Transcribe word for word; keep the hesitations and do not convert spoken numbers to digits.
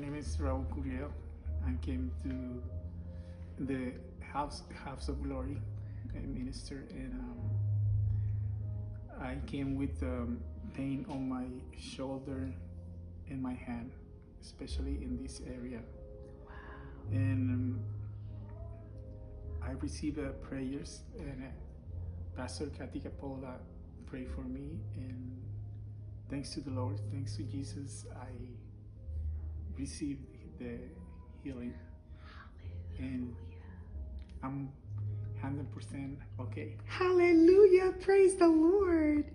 name is Raul Curiel. I came to the House, House of Glory, a minister, and um, I came with um, pain on my shoulder and my hand, especially in this area. Wow. And um, I received uh, prayers, and uh, Pastor Kathy Capola prayed for me, and thanks to the Lord, thanks to Jesus, I received the healing. Hallelujah. And I'm one hundred percent okay. Hallelujah, praise the Lord.